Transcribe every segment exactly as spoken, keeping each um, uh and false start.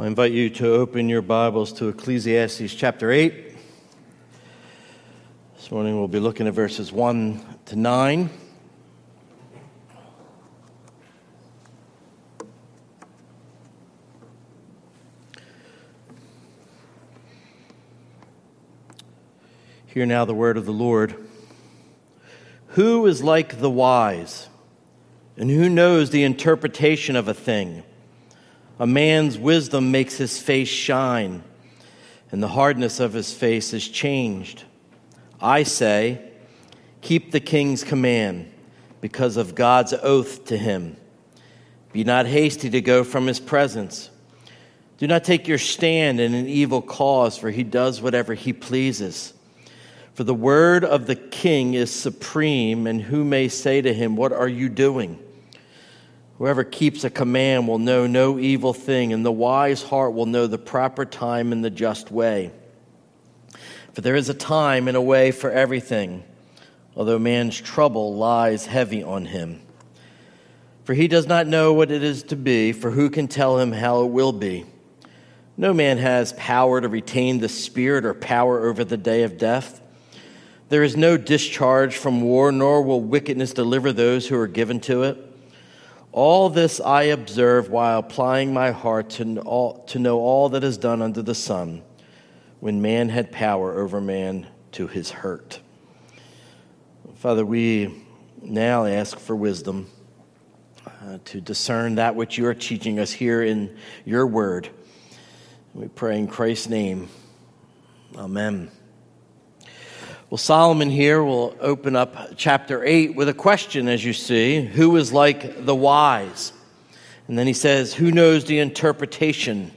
I invite you to open your Bibles to Ecclesiastes chapter eight. This morning we'll be looking at verses one to nine. Hear now the word of the Lord. Who is like the wise, and who knows the interpretation of a thing? A man's wisdom makes his face shine, and the hardness of his face is changed. I say, keep the king's command, because of God's oath to him. Be not hasty to go from his presence. Do not take your stand in an evil cause, for he does whatever he pleases. For the word of the king is supreme, and who may say to him, what are you doing? Whoever keeps a command will know no evil thing, and the wise heart will know the proper time and the just way. For there is a time and a way for everything, although man's trouble lies heavy on him. For he does not know what it is to be, for who can tell him how it will be? No man has power to retain the spirit or power over the day of death. There is no discharge from war, nor will wickedness deliver those who are given to it. All this I observe while applying my heart to, all, to know all that is done under the sun, when man had power over man to his hurt. Father, we now ask for wisdom uh, to discern that which you are teaching us here in your word. We pray in Christ's name. Amen. Well, Solomon here will open up chapter eight with a question, as you see. Who is like the wise? And then he says, who knows the interpretation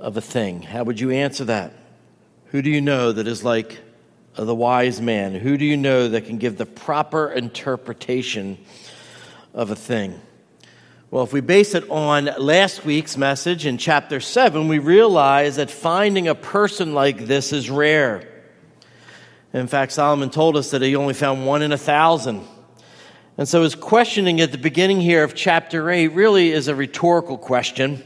of a thing? How would you answer that? Who do you know that is like the wise man? Who do you know that can give the proper interpretation of a thing? Well, if we base it on last week's message in chapter seven, we realize that finding a person like this is rare. In fact, Solomon told us that he only found one in a thousand. And so his questioning at the beginning here of chapter eight really is a rhetorical question.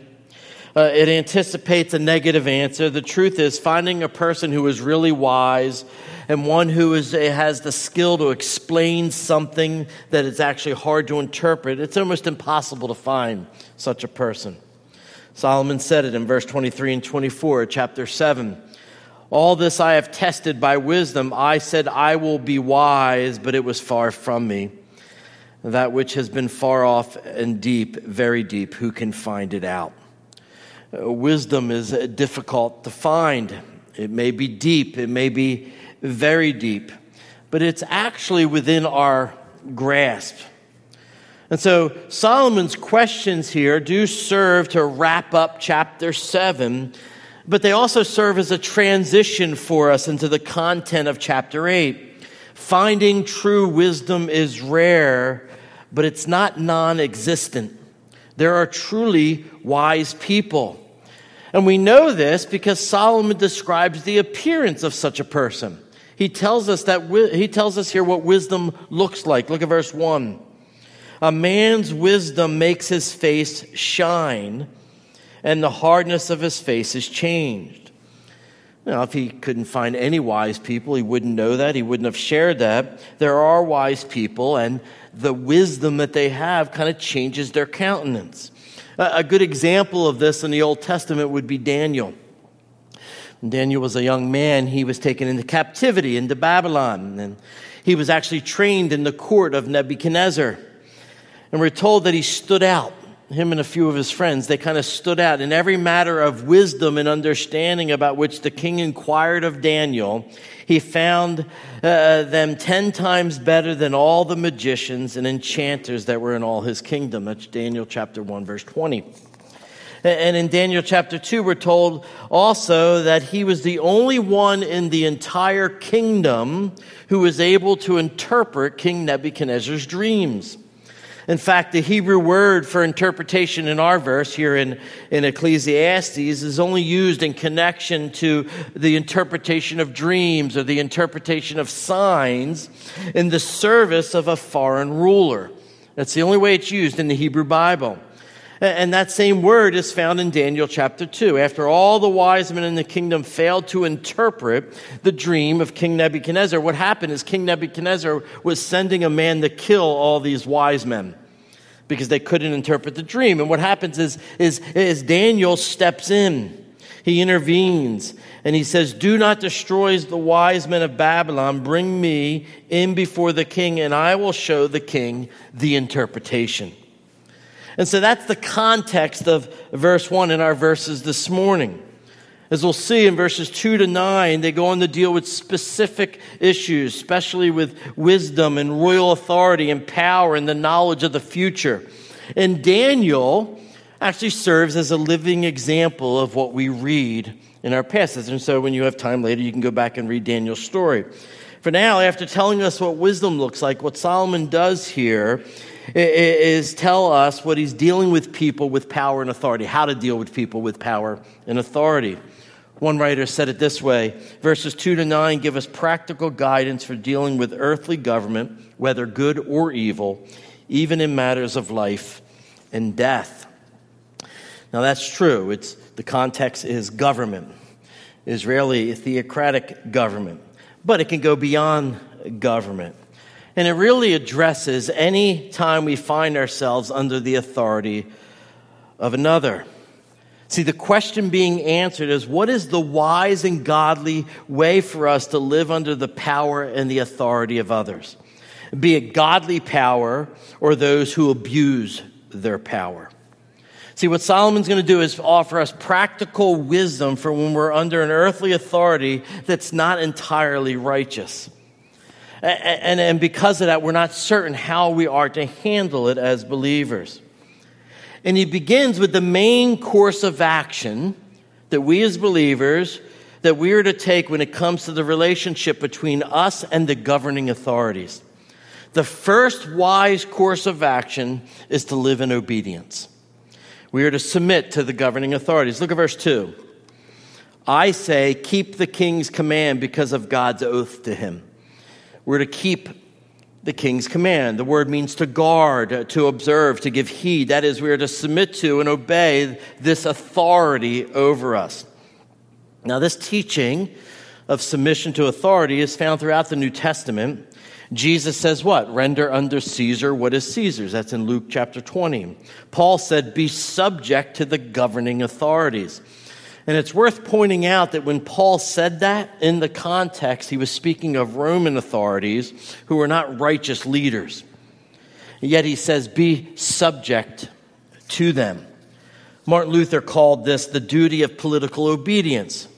Uh, it anticipates a negative answer. The truth is, finding a person who is really wise and one who is, has the skill to explain something that is actually hard to interpret, it's almost impossible to find such a person. Solomon said it in verse twenty-three and twenty-four, chapter seven. All this I have tested by wisdom. I said, I will be wise, but it was far from me. That which has been far off and deep, very deep, who can find it out? Uh, wisdom is uh, difficult to find. It may be deep, it may be very deep, but it's actually within our grasp. And so Solomon's questions here do serve to wrap up chapter seven, but they also serve as a transition for us into the content of chapter eight. Finding true wisdom is rare, but it's not non-existent. There are truly wise people. And we know this because Solomon describes the appearance of such a person. He tells us that wi- he tells us here what wisdom looks like. Look at verse one. A man's wisdom makes his face shine, and the hardness of his face is changed. Now, if he couldn't find any wise people, he wouldn't know that. He wouldn't have shared that. There are wise people, and the wisdom that they have kind of changes their countenance. A good example of this in the Old Testament would be Daniel. When Daniel was a young man, he was taken into captivity into Babylon, and he was actually trained in the court of Nebuchadnezzar. And we're told that he stood out. Him and a few of his friends, they kind of stood out in every matter of wisdom and understanding about which the king inquired of Daniel. He found uh, them ten times better than all the magicians and enchanters that were in all his kingdom. That's Daniel chapter one, verse twenty. And in Daniel chapter two, we're told also that he was the only one in the entire kingdom who was able to interpret King Nebuchadnezzar's dreams. In fact, the Hebrew word for interpretation in our verse here in, in Ecclesiastes is only used in connection to the interpretation of dreams or the interpretation of signs in the service of a foreign ruler. That's the only way it's used in the Hebrew Bible. And that same word is found in Daniel chapter two. After all the wise men in the kingdom failed to interpret the dream of King Nebuchadnezzar, what happened is King Nebuchadnezzar was sending a man to kill all these wise men because they couldn't interpret the dream. And what happens is, is, is Daniel steps in. He intervenes and he says, "Do not destroy the wise men of Babylon. Bring me in before the king, and I will show the king the interpretation." And so that's the context of verse one in our verses this morning. As we'll see in verses two to nine, they go on to deal with specific issues, especially with wisdom and royal authority and power and the knowledge of the future. And Daniel actually serves as a living example of what we read in our passage. And so when you have time later, you can go back and read Daniel's story. For now, after telling us what wisdom looks like, what Solomon does here is tell us what he's dealing with people with power and authority, how to deal with people with power and authority. One writer said it this way, verses two to nine give us practical guidance for dealing with earthly government, whether good or evil, even in matters of life and death. Now that's true. It's the context is government, Israeli theocratic government, but it can go beyond government. And it really addresses any time we find ourselves under the authority of another. See, the question being answered is, what is the wise and godly way for us to live under the power and the authority of others? Be it godly power or those who abuse their power. See, what Solomon's going to do is offer us practical wisdom for when we're under an earthly authority that's not entirely righteous. And, and because of that, we're not certain how we are to handle it as believers. And he begins with the main course of action that we as believers, that we are to take when it comes to the relationship between us and the governing authorities. The first wise course of action is to live in obedience. We are to submit to the governing authorities. Look at verse two. "I say, keep the king's command because of God's oath to him." We're to keep the king's command. The word means to guard, to observe, to give heed. That is, we are to submit to and obey this authority over us. Now, this teaching of submission to authority is found throughout the New Testament. Jesus says what? "Render unto Caesar what is Caesar's." That's in Luke chapter twenty. Paul said, "Be subject to the governing authorities." And it's worth pointing out that when Paul said that, in the context, he was speaking of Roman authorities who were not righteous leaders. Yet he says, "Be subject to them." Martin Luther called this the duty of political obedience.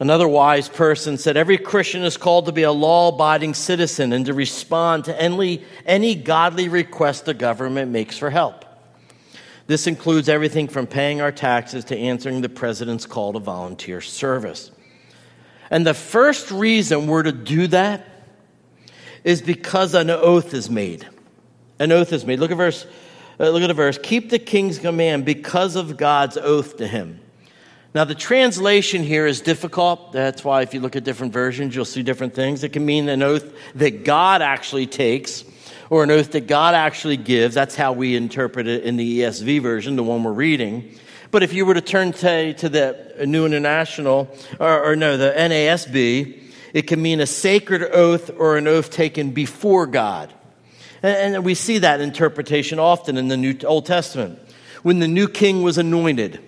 Another wise person said, "Every Christian is called to be a law-abiding citizen and to respond to any, any godly request the government makes for help. This includes everything from paying our taxes to answering the president's call to volunteer service." And the first reason we're to do that is because an oath is made. An oath is made. Look at verse. Uh, look at the verse. "Keep the king's command because of God's oath to him." Now, the translation here is difficult. That's why if you look at different versions, you'll see different things. It can mean an oath that God actually takes or an oath that God actually gives. That's how we interpret it in the E S V version, the one we're reading. But if you were to turn to, to the New International, or, or no, the N A S B, it can mean a sacred oath or an oath taken before God. And, and we see that interpretation often in the New Old Testament. When the new king was anointed,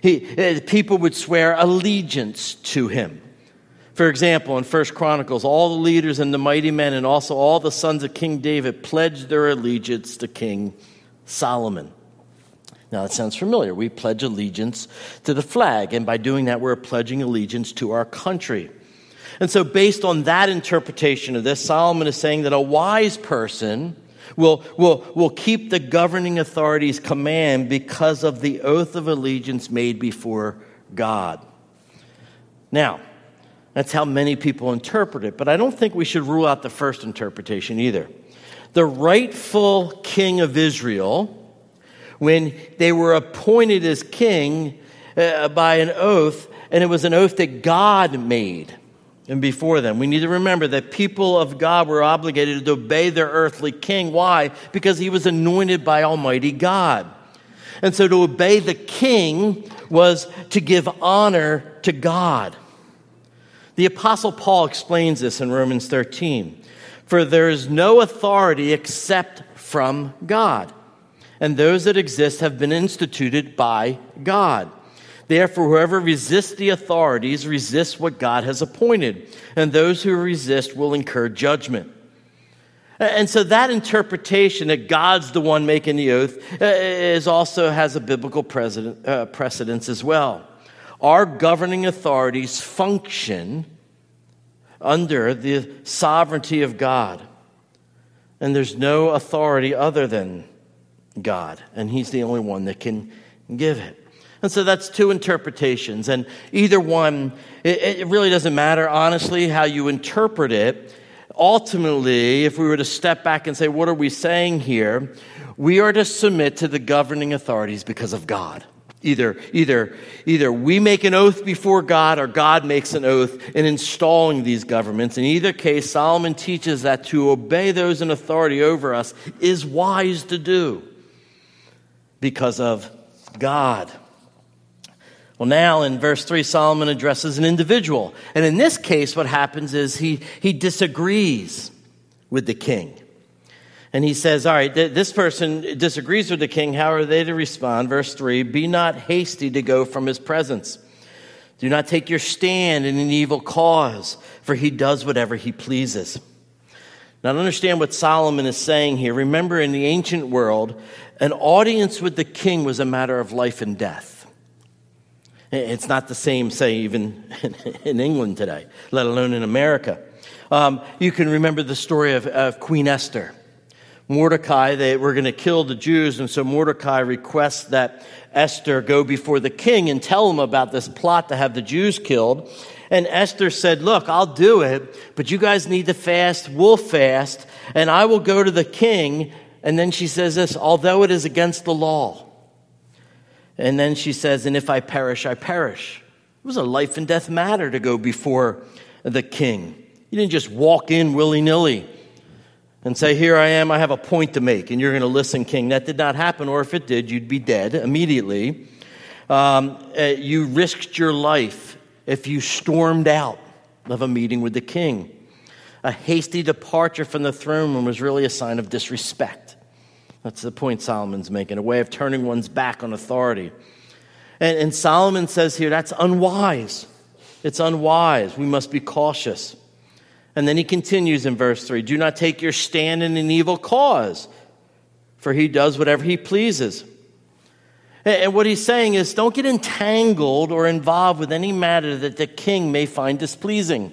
He, people would swear allegiance to him. For example, in First Chronicles, all the leaders and the mighty men and also all the sons of King David pledged their allegiance to King Solomon. Now, that sounds familiar. We pledge allegiance to the flag, and by doing that, we're pledging allegiance to our country. And so based on that interpretation of this, Solomon is saying that a wise person We'll, we'll, we'll keep the governing authority's command because of the oath of allegiance made before God. Now, that's how many people interpret it, but I don't think we should rule out the first interpretation either. The rightful king of Israel, when they were appointed as king uh, by an oath, and it was an oath that God made, and before them, we need to remember that people of God were obligated to obey their earthly king. Why? Because he was anointed by Almighty God. And so to obey the king was to give honor to God. The Apostle Paul explains this in Romans thirteen. For there is no authority except from God, and those that exist have been instituted by God. Therefore, whoever resists the authorities resists what God has appointed, and those who resist will incur judgment. And so that interpretation that God's the one making the oath is also has a biblical precedent, uh, precedence as well. Our governing authorities function under the sovereignty of God, and there's no authority other than God, and he's the only one that can give it. And so that's two interpretations, and either one, it, it really doesn't matter, honestly, how you interpret it. Ultimately, if we were to step back and say, what are we saying here? We are to submit to the governing authorities because of God. Either, either, either we make an oath before God or God makes an oath in installing these governments. In either case, Solomon teaches that to obey those in authority over us is wise to do because of God. Well, now in verse three, Solomon addresses an individual. And in this case, what happens is he, he disagrees with the king. And he says, all right, th- this person disagrees with the king. How are they to respond? Verse three, be not hasty to go from his presence. Do not take your stand in an evil cause, for he does whatever he pleases. Now, to understand what Solomon is saying here, remember in the ancient world, an audience with the king was a matter of life and death. It's not the same, say, even in England today, let alone in America. Um, you can remember the story of, of Queen Esther. Mordecai, they were going to kill the Jews, and so Mordecai requests that Esther go before the king and tell him about this plot to have the Jews killed. And Esther said, look, I'll do it, but you guys need to fast, we'll fast, and I will go to the king. And then she says this, although it is against the law. And then she says, and if I perish, I perish. It was a life and death matter to go before the king. You didn't just walk in willy-nilly and say, here I am, I have a point to make, and you're going to listen, king. That did not happen, or if it did, you'd be dead immediately. Um, you risked your life if you stormed out of a meeting with the king. A hasty departure from the throne room was really a sign of disrespect. That's the point Solomon's making, a way of turning one's back on authority. And, and Solomon says here, that's unwise. It's unwise. We must be cautious. And then he continues in verse three, do not take your stand in an evil cause, for he does whatever he pleases. And, and what he's saying is, don't get entangled or involved with any matter that the king may find displeasing.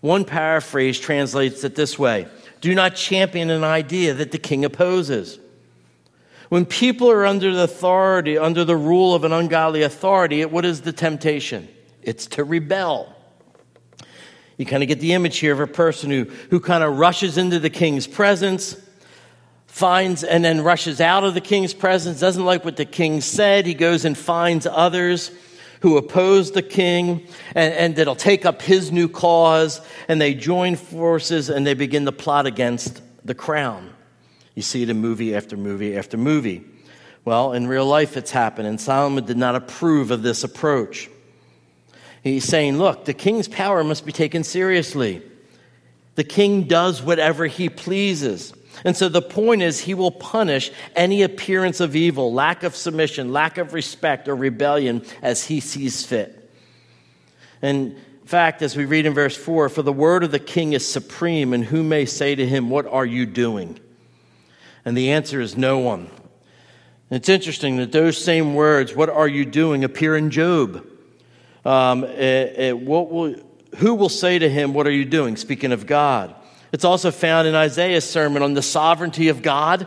One paraphrase translates it this way. Do not champion an idea that the king opposes. When people are under the authority, under the rule of an ungodly authority, what is the temptation? It's to rebel. You kind of get the image here of a person who, who kind of rushes into the king's presence, finds, and then rushes out of the king's presence, doesn't like what the king said. He goes and finds others who oppose the king, and, and that'll take up his new cause, and they join forces, and they begin to plot against the crown. You see it in movie after movie after movie. Well, in real life, it's happened, and Solomon did not approve of this approach. He's saying, look, the king's power must be taken seriously. The king does whatever he pleases. And so the point is, he will punish any appearance of evil, lack of submission, lack of respect, or rebellion as he sees fit. And in fact, as we read in verse four, for the word of the king is supreme, and who may say to him, what are you doing? And the answer is no one. And it's interesting that those same words, what are you doing, appear in Job. Um, it, it, what will, who will say to him, what are you doing? Speaking of God. It's also found in Isaiah's sermon on the sovereignty of God.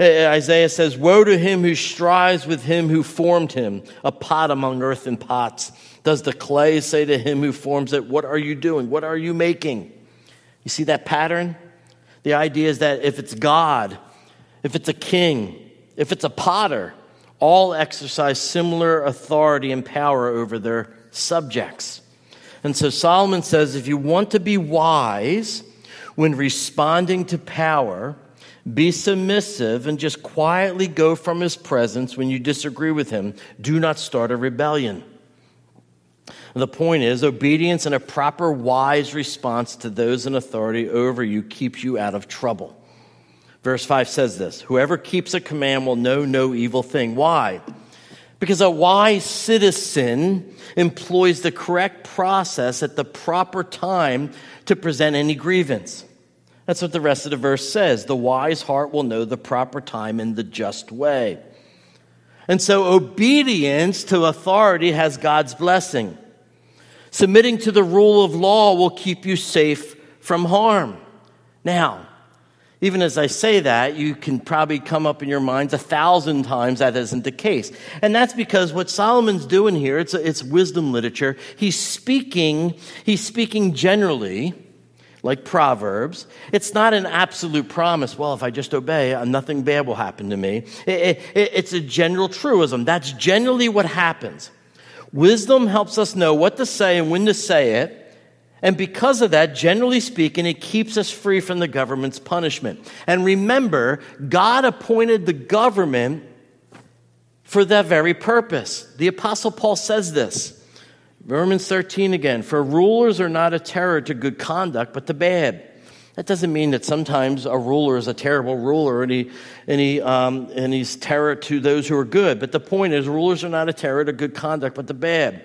Isaiah says, woe to him who strives with him who formed him, a pot among earthen pots. Does the clay say to him who forms it, what are you doing? What are you making? You see that pattern? The idea is that if it's God, if it's a king, if it's a potter, all exercise similar authority and power over their subjects. And so Solomon says, if you want to be wise when responding to power, Be submissive and just quietly go from his presence when you disagree with him. Do not start a rebellion. The point is, obedience and a proper wise response to those in authority over you keeps you out of trouble. Verse five says this, whoever keeps a command will know no evil thing. Why? Because a wise citizen employs the correct process at the proper time to present any grievance. That's what the rest of the verse says. The wise heart will know the proper time in the just way. And so obedience to authority has God's blessing. Submitting to the rule of law will keep you safe from harm. Now, even as I say that, you can probably come up in your minds a thousand times that isn't the case. And that's because what Solomon's doing here, it's, it's wisdom literature. He's speaking, he's speaking generally, like Proverbs. It's not an absolute promise. Well, if I just obey, nothing bad will happen to me. It, it, it's a general truism. That's generally what happens. Wisdom helps us know what to say and when to say it. And because of that, generally speaking, it keeps us free from the government's punishment. And remember, God appointed the government for that very purpose. The Apostle Paul says this. Romans thirteen again, for rulers are not a terror to good conduct, but to bad. That doesn't mean that sometimes a ruler is a terrible ruler and, he, and, he, um, and he's terror to those who are good. But the point is, rulers are not a terror to good conduct, but to bad.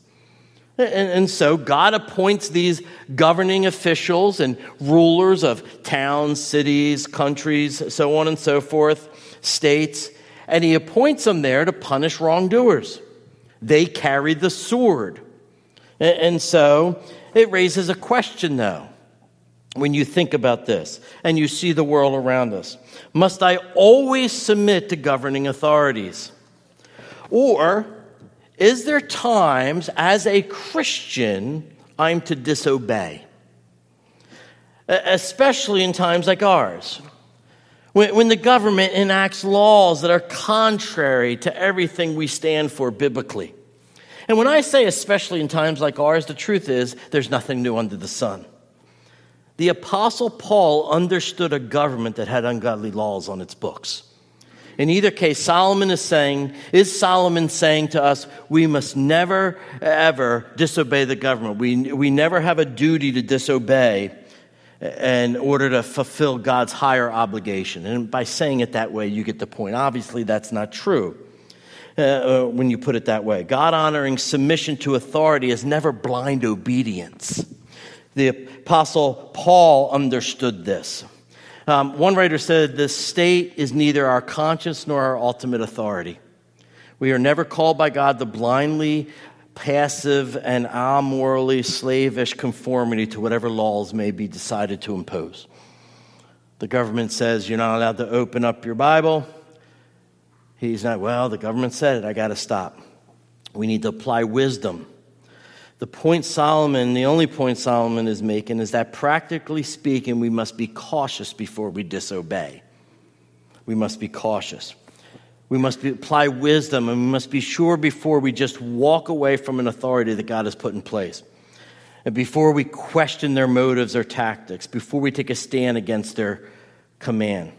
And, and so God appoints these governing officials and rulers of towns, cities, countries, so on and so forth, states, and he appoints them there to punish wrongdoers. They carry the sword. And, and so it raises a question, though, when you think about this and you see the world around us. Must I always submit to governing authorities? Or is there times as a Christian I'm to disobey? Especially in times like ours, when, when the government enacts laws that are contrary to everything we stand for biblically. And when I say especially in times like ours, the truth is there's nothing new under the sun. The Apostle Paul understood a government that had ungodly laws on its books. In either case, Solomon is saying, is Solomon saying to us, we must never, ever disobey the government. We, we never have a duty to disobey in order to fulfill God's higher obligation. And by saying it that way, you get the point. Obviously, that's not true uh, when you put it that way. God-honoring submission to authority is never blind obedience. The Apostle Paul understood this. Um, one writer said, the state is neither our conscience nor our ultimate authority. We are never called by God to blindly, passive, and amorally slavish conformity to whatever laws may be decided to impose. The government says you're not allowed to open up your Bible. He's not, well, the government said it, I got to stop. We need to apply wisdom. The point Solomon, the only point Solomon is making is that practically speaking, we must be cautious before we disobey. We must be cautious. We must be, apply wisdom, and we must be sure before we just walk away from an authority that God has put in place. And before we question their motives or tactics, before we take a stand against their command.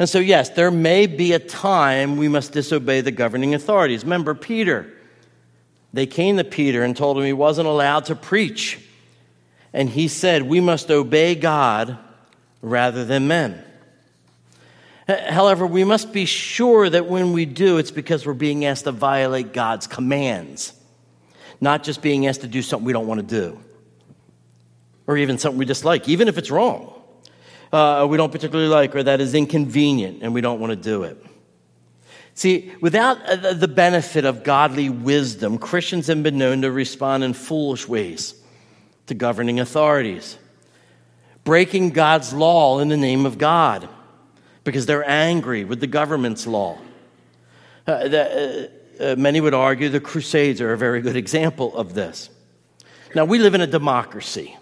And so, yes, there may be a time we must disobey the governing authorities. Remember Peter. They came to Peter and told him he wasn't allowed to preach. And he said, we must obey God rather than men. However, we must be sure that when we do, it's because we're being asked to violate God's commands, not just being asked to do something we don't want to do or even something we dislike, even if it's wrong, uh, we don't particularly like, or that is inconvenient and we don't want to do it. See, without the benefit of godly wisdom, Christians have been known to respond in foolish ways to governing authorities, breaking God's law in the name of God, because they're angry with the government's law. Uh, the, uh, uh, many would argue the Crusades are a very good example of this. Now, we live in a democracy,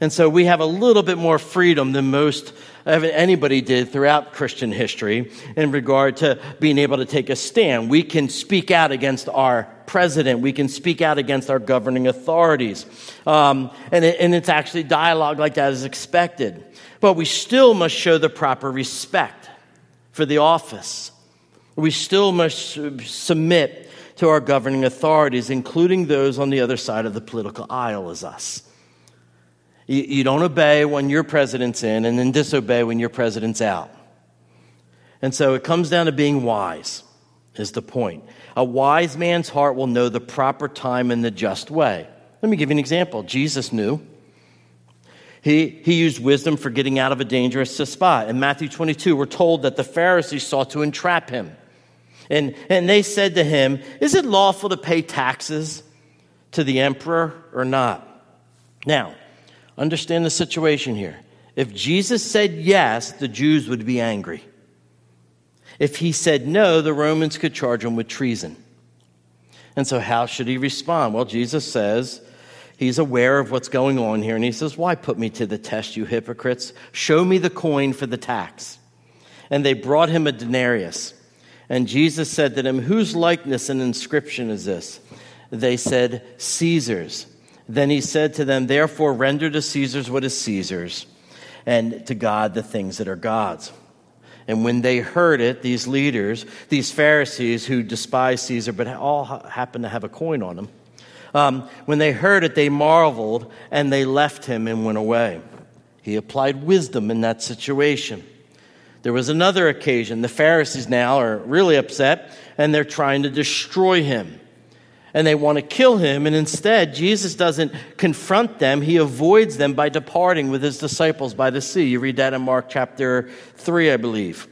and so we have a little bit more freedom than most anybody did throughout Christian history in regard to being able to take a stand. We can speak out against our president. We can speak out against our governing authorities. Um, and, it, and it's actually dialogue like that is expected. But we still must show the proper respect for the office. We still must submit to our governing authorities, including those on the other side of the political aisle as us. You, you don't obey when your president's in and then disobey when your president's out. And so it comes down to being wise is the point. A wise man's heart will know the proper time and the just way. Let me give you an example. Jesus knew. He, he used wisdom for getting out of a dangerous spot. In Matthew twenty-two, we're told that the Pharisees sought to entrap him. And, and they said to him, is it lawful to pay taxes to the emperor or not? Now, understand the situation here. If Jesus said yes, the Jews would be angry. If he said no, the Romans could charge him with treason. And so how should he respond? Well, Jesus says he's aware of what's going on here. And he says, why put me to the test, you hypocrites? Show me the coin for the tax. And they brought him a denarius. And Jesus said to them, whose likeness and inscription is this? They said, Caesar's. Then he said to them, therefore render to Caesar's what is Caesar's, and to God the things that are God's. And when they heard it, these leaders, these Pharisees who despise Caesar, but all happen to have a coin on them, um, when they heard it, they marveled, and they left him and went away. He applied wisdom in that situation. There was another occasion. The Pharisees now are really upset, and they're trying to destroy him. And they want to kill him, and instead, Jesus doesn't confront them. He avoids them by departing with his disciples by the sea. You read that in Mark chapter three, I believe.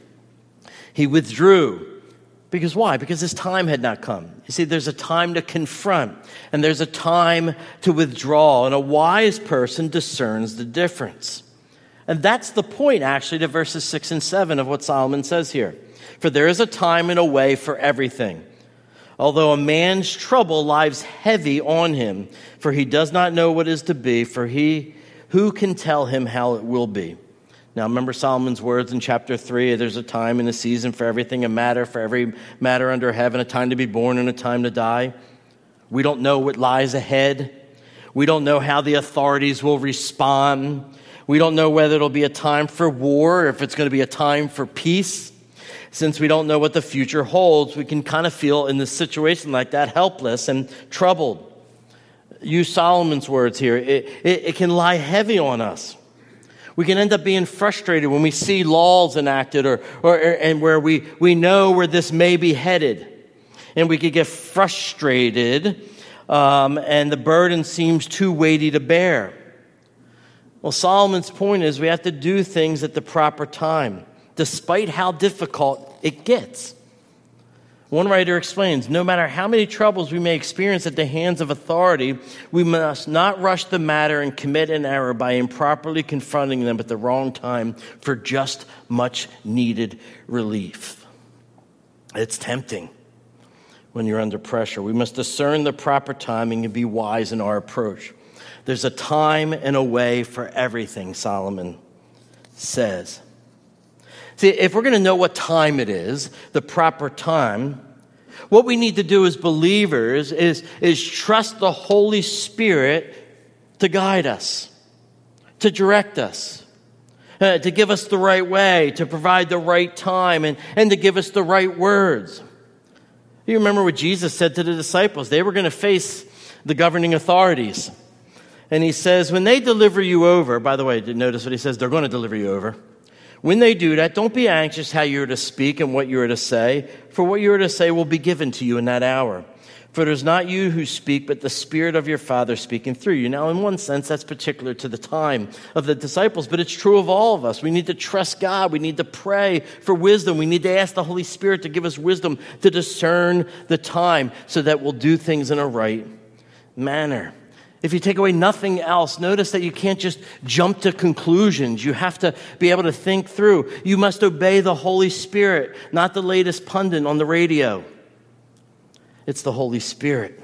He withdrew. Because why? Because his time had not come. You see, there's a time to confront, and there's a time to withdraw, and a wise person discerns the difference. And that's the point, actually, to verses six and seven of what Solomon says here. For there is a time and a way for everything. Although a man's trouble lies heavy on him, for he does not know what is to be, for he who can tell him how it will be. Now, remember Solomon's words in chapter three, there's a time and a season for everything, a matter for every matter under heaven, a time to be born and a time to die. We don't know what lies ahead. We don't know how the authorities will respond. We don't know whether it'll be a time for war or if it's going to be a time for peace. Since we don't know what the future holds, we can kind of feel in this situation like that helpless and troubled. Use Solomon's words here. It, it, it can lie heavy on us. We can end up being frustrated when we see laws enacted or, or and where we, we know where this may be headed. And we could get frustrated um, and the burden seems too weighty to bear. Well, Solomon's point is we have to do things at the proper time, despite how difficult it gets. One writer explains, no matter how many troubles we may experience at the hands of authority, we must not rush the matter and commit an error by improperly confronting them at the wrong time for just much-needed relief. It's tempting when you're under pressure. We must discern the proper timing and be wise in our approach. There's a time and a way for everything, Solomon says. See, if we're going to know what time it is, the proper time, what we need to do as believers is, is trust the Holy Spirit to guide us, to direct us, uh, to give us the right way, to provide the right time, and, and to give us the right words. You remember what Jesus said to the disciples. They were going to face the governing authorities. And he says, when they deliver you over, by the way, notice what he says, they're going to deliver you over. When they do that, don't be anxious how you're to speak and what you're to say, for what you're to say will be given to you in that hour. For it is not you who speak, but the Spirit of your Father speaking through you. Now, in one sense, that's particular to the time of the disciples, but it's true of all of us. We need to trust God. We need to pray for wisdom. We need to ask the Holy Spirit to give us wisdom to discern the time so that we'll do things in a right manner. If you take away nothing else, notice that you can't just jump to conclusions. You have to be able to think through. You must obey the Holy Spirit, not the latest pundit on the radio. It's the Holy Spirit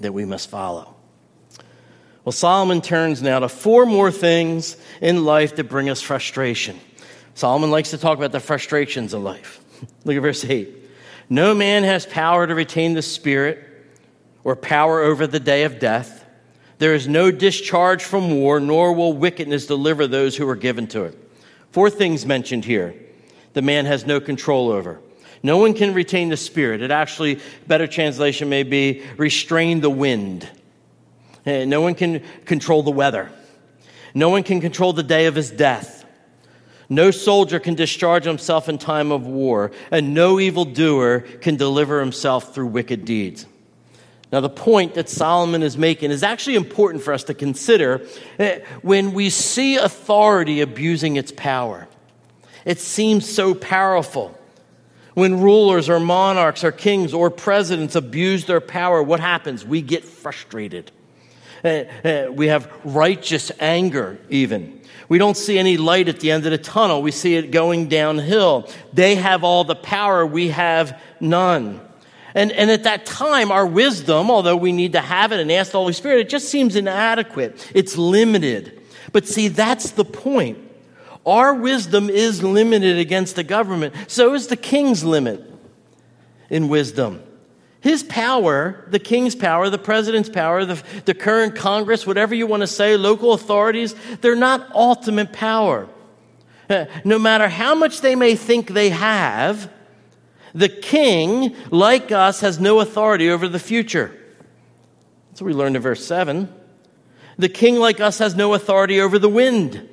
that we must follow. Well, Solomon turns now to four more things in life that bring us frustration. Solomon likes to talk about the frustrations of life. Look at verse eight. No man has power to retain the spirit or power over the day of death. There is no discharge from war, nor will wickedness deliver those who are given to it. Four things mentioned here the man has no control over. No one can retain the spirit. It actually, better translation may be, restrain the wind. And no one can control the weather. No one can control the day of his death. No soldier can discharge himself in time of war. And no evildoer can deliver himself through wicked deeds. Now, the point that Solomon is making is actually important for us to consider when we see authority abusing its power. It seems so powerful. When rulers or monarchs or kings or presidents abuse their power, what happens? We get frustrated. We have righteous anger even. We don't see any light at the end of the tunnel. We see it going downhill. They have all the power. We have none. And, and at that time, our wisdom, although we need to have it and ask the Holy Spirit, it just seems inadequate. It's limited. But see, that's the point. Our wisdom is limited against the government. So is the king's limit in wisdom. His power, the king's power, the president's power, the, the current Congress, whatever you want to say, local authorities, they're not ultimate power. No matter how much they may think they have, the king, like us, has no authority over the future. That's what we learned in verse seven. The king, like us, has no authority over the wind.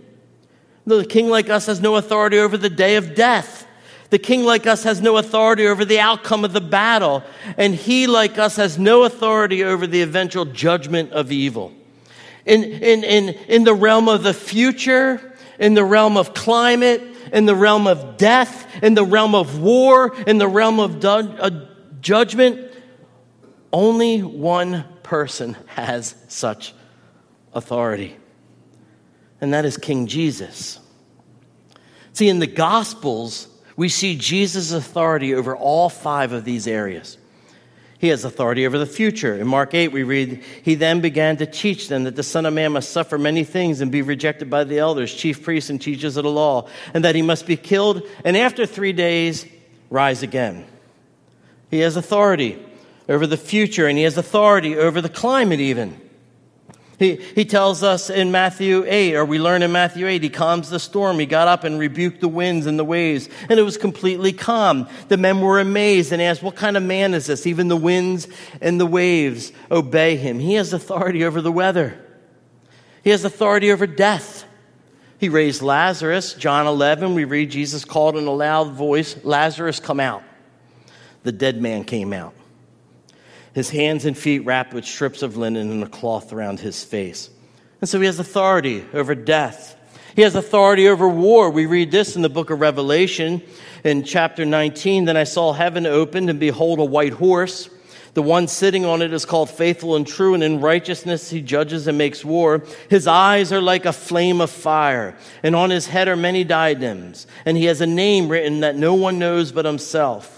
The king, like us, has no authority over the day of death. The king, like us, has no authority over the outcome of the battle. And he, like us, has no authority over the eventual judgment of evil. In, in, in, in the realm of the future, in the realm of climate, in the realm of death, in the realm of war, in the realm of du- uh, judgment, only one person has such authority, and that is King Jesus. See, in the Gospels, we see Jesus' authority over all five of these areas. He has authority over the future. In Mark eight, we read, he then began to teach them that the Son of Man must suffer many things and be rejected by the elders, chief priests, and teachers of the law, and that he must be killed, and after three days, rise again. He has authority over the future, and he has authority over the climate even. He, he tells us in Matthew eight, or we learn in Matthew eight, he calms the storm. He got up and rebuked the winds and the waves, and it was completely calm. The men were amazed and asked, what kind of man is this? Even the winds and the waves obey him. He has authority over the weather. He has authority over death. He raised Lazarus. John eleven, we read Jesus called in a loud voice, Lazarus, come out. The dead man came out. His hands and feet wrapped with strips of linen and a cloth around his face. And so he has authority over death. He has authority over war. We read this in the book of Revelation in chapter nineteen. Then I saw heaven opened, and behold, a white horse. The one sitting on it is called Faithful and True, and in righteousness he judges and makes war. His eyes are like a flame of fire, and on his head are many diadems. And he has a name written that no one knows but himself.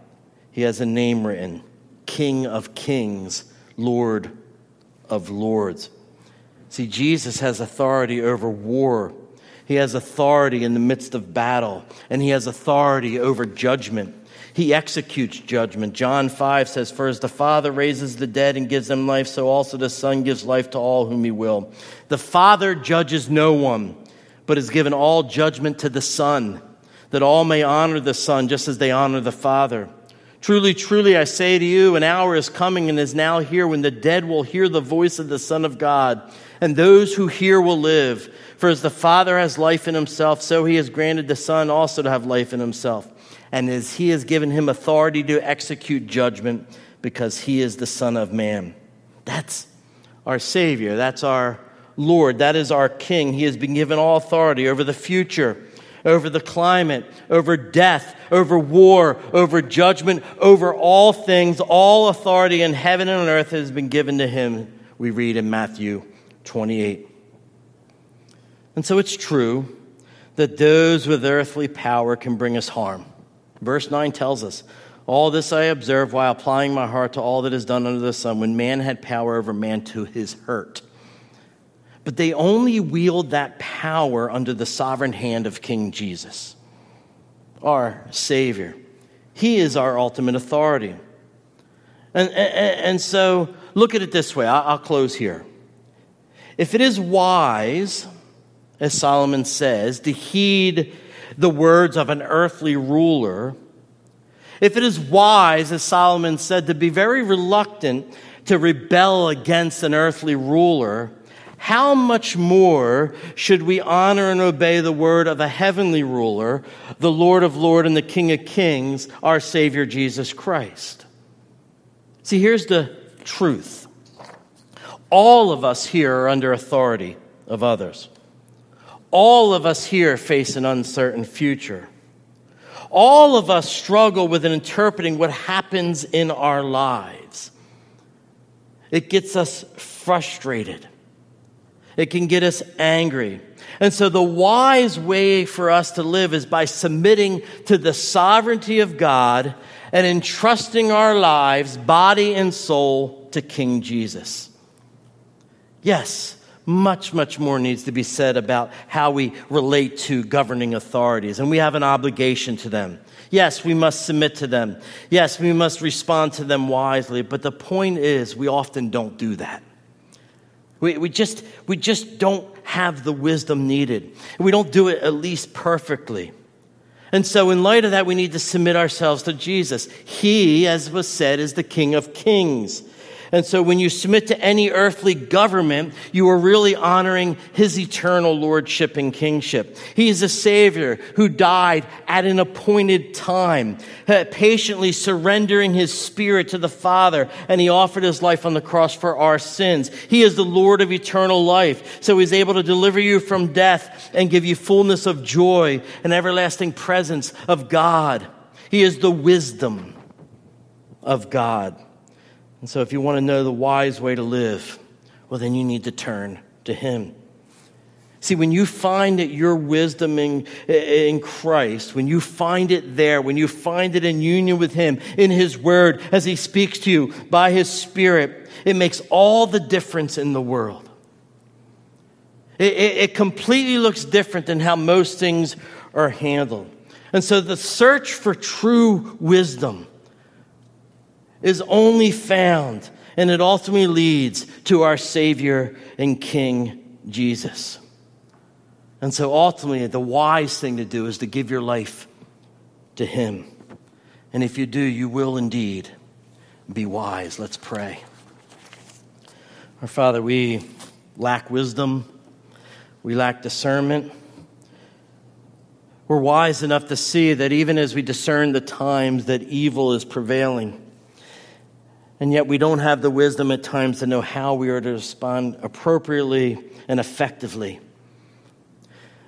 he has a name written, King of Kings, Lord of Lords. See, Jesus has authority over war. He has authority in the midst of battle, and he has authority over judgment. He executes judgment. John five says, for as the Father raises the dead and gives them life, so also the Son gives life to all whom he will. The Father judges no one, but has given all judgment to the Son, that all may honor the Son just as they honor the Father. Truly, truly, I say to you, an hour is coming and is now here when the dead will hear the voice of the Son of God, and those who hear will live. For as the Father has life in himself, so he has granted the Son also to have life in himself. And as he has given him authority to execute judgment, because he is the Son of Man. That's our Savior. That's our Lord. That is our King. He has been given all authority over the future, over the climate, over death, over war, over judgment, over all things. All authority in heaven and on earth has been given to him, we read in Matthew twenty-eight. And so it's true that those with earthly power can bring us harm. Verse nine tells us, all this I observe while applying my heart to all that is done under the sun, when man had power over man to his hurt. But they only wield that power under the sovereign hand of King Jesus, our Savior. He is our ultimate authority. And, and, and so look at it this way. I'll, I'll close here. If it is wise, as Solomon says, to heed the words of an earthly ruler, if it is wise, as Solomon said, to be very reluctant to rebel against an earthly ruler, how much more should we honor and obey the word of a heavenly ruler, the Lord of Lords and the King of Kings, our Savior Jesus Christ? See, here's the truth. All of us here are under authority of others. All of us here face an uncertain future. All of us struggle with interpreting what happens in our lives. It gets us frustrated. It can get us angry. And so the wise way for us to live is by submitting to the sovereignty of God and entrusting our lives, body and soul, to King Jesus. Yes, much, much more needs to be said about how we relate to governing authorities, and we have an obligation to them. Yes, we must submit to them. Yes, we must respond to them wisely. But the point is, we often don't do that. We, we just we just don't have the wisdom needed. We don't do it at least perfectly. And so in light of that, we need to submit ourselves to Jesus. He, as was said, is the King of Kings. And so when you submit to any earthly government, you are really honoring his eternal lordship and kingship. He is a Savior who died at an appointed time, patiently surrendering his spirit to the Father, and he offered his life on the cross for our sins. He is the Lord of eternal life, so he's able to deliver you from death and give you fullness of joy and everlasting presence of God. He is the wisdom of God. And so if you want to know the wise way to live, well, then you need to turn to him. See, when you find that your wisdom in, in Christ, when you find it there, when you find it in union with him, in his word, as he speaks to you by his spirit, it makes all the difference in the world. It, it, it completely looks different than how most things are handled. And so the search for true wisdom is only found, and it ultimately leads to our Savior and King Jesus. And so ultimately, the wise thing to do is to give your life to him. And if you do, you will indeed be wise. Let's pray. Our Father, we lack wisdom. We lack discernment. We're wise enough to see that even as we discern the times that evil is prevailing, and yet we don't have the wisdom at times to know how we are to respond appropriately and effectively.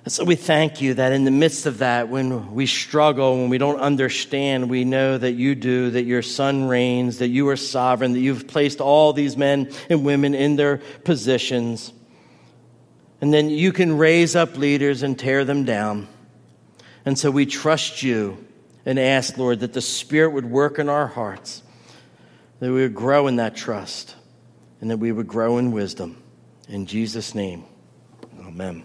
And so we thank you that in the midst of that, when we struggle, when we don't understand, we know that you do, that your Son reigns, that you are sovereign, that you've placed all these men and women in their positions. And then you can raise up leaders and tear them down. And so we trust you and ask, Lord, that the Spirit would work in our hearts, that we would grow in that trust, and that we would grow in wisdom. In Jesus' name, amen.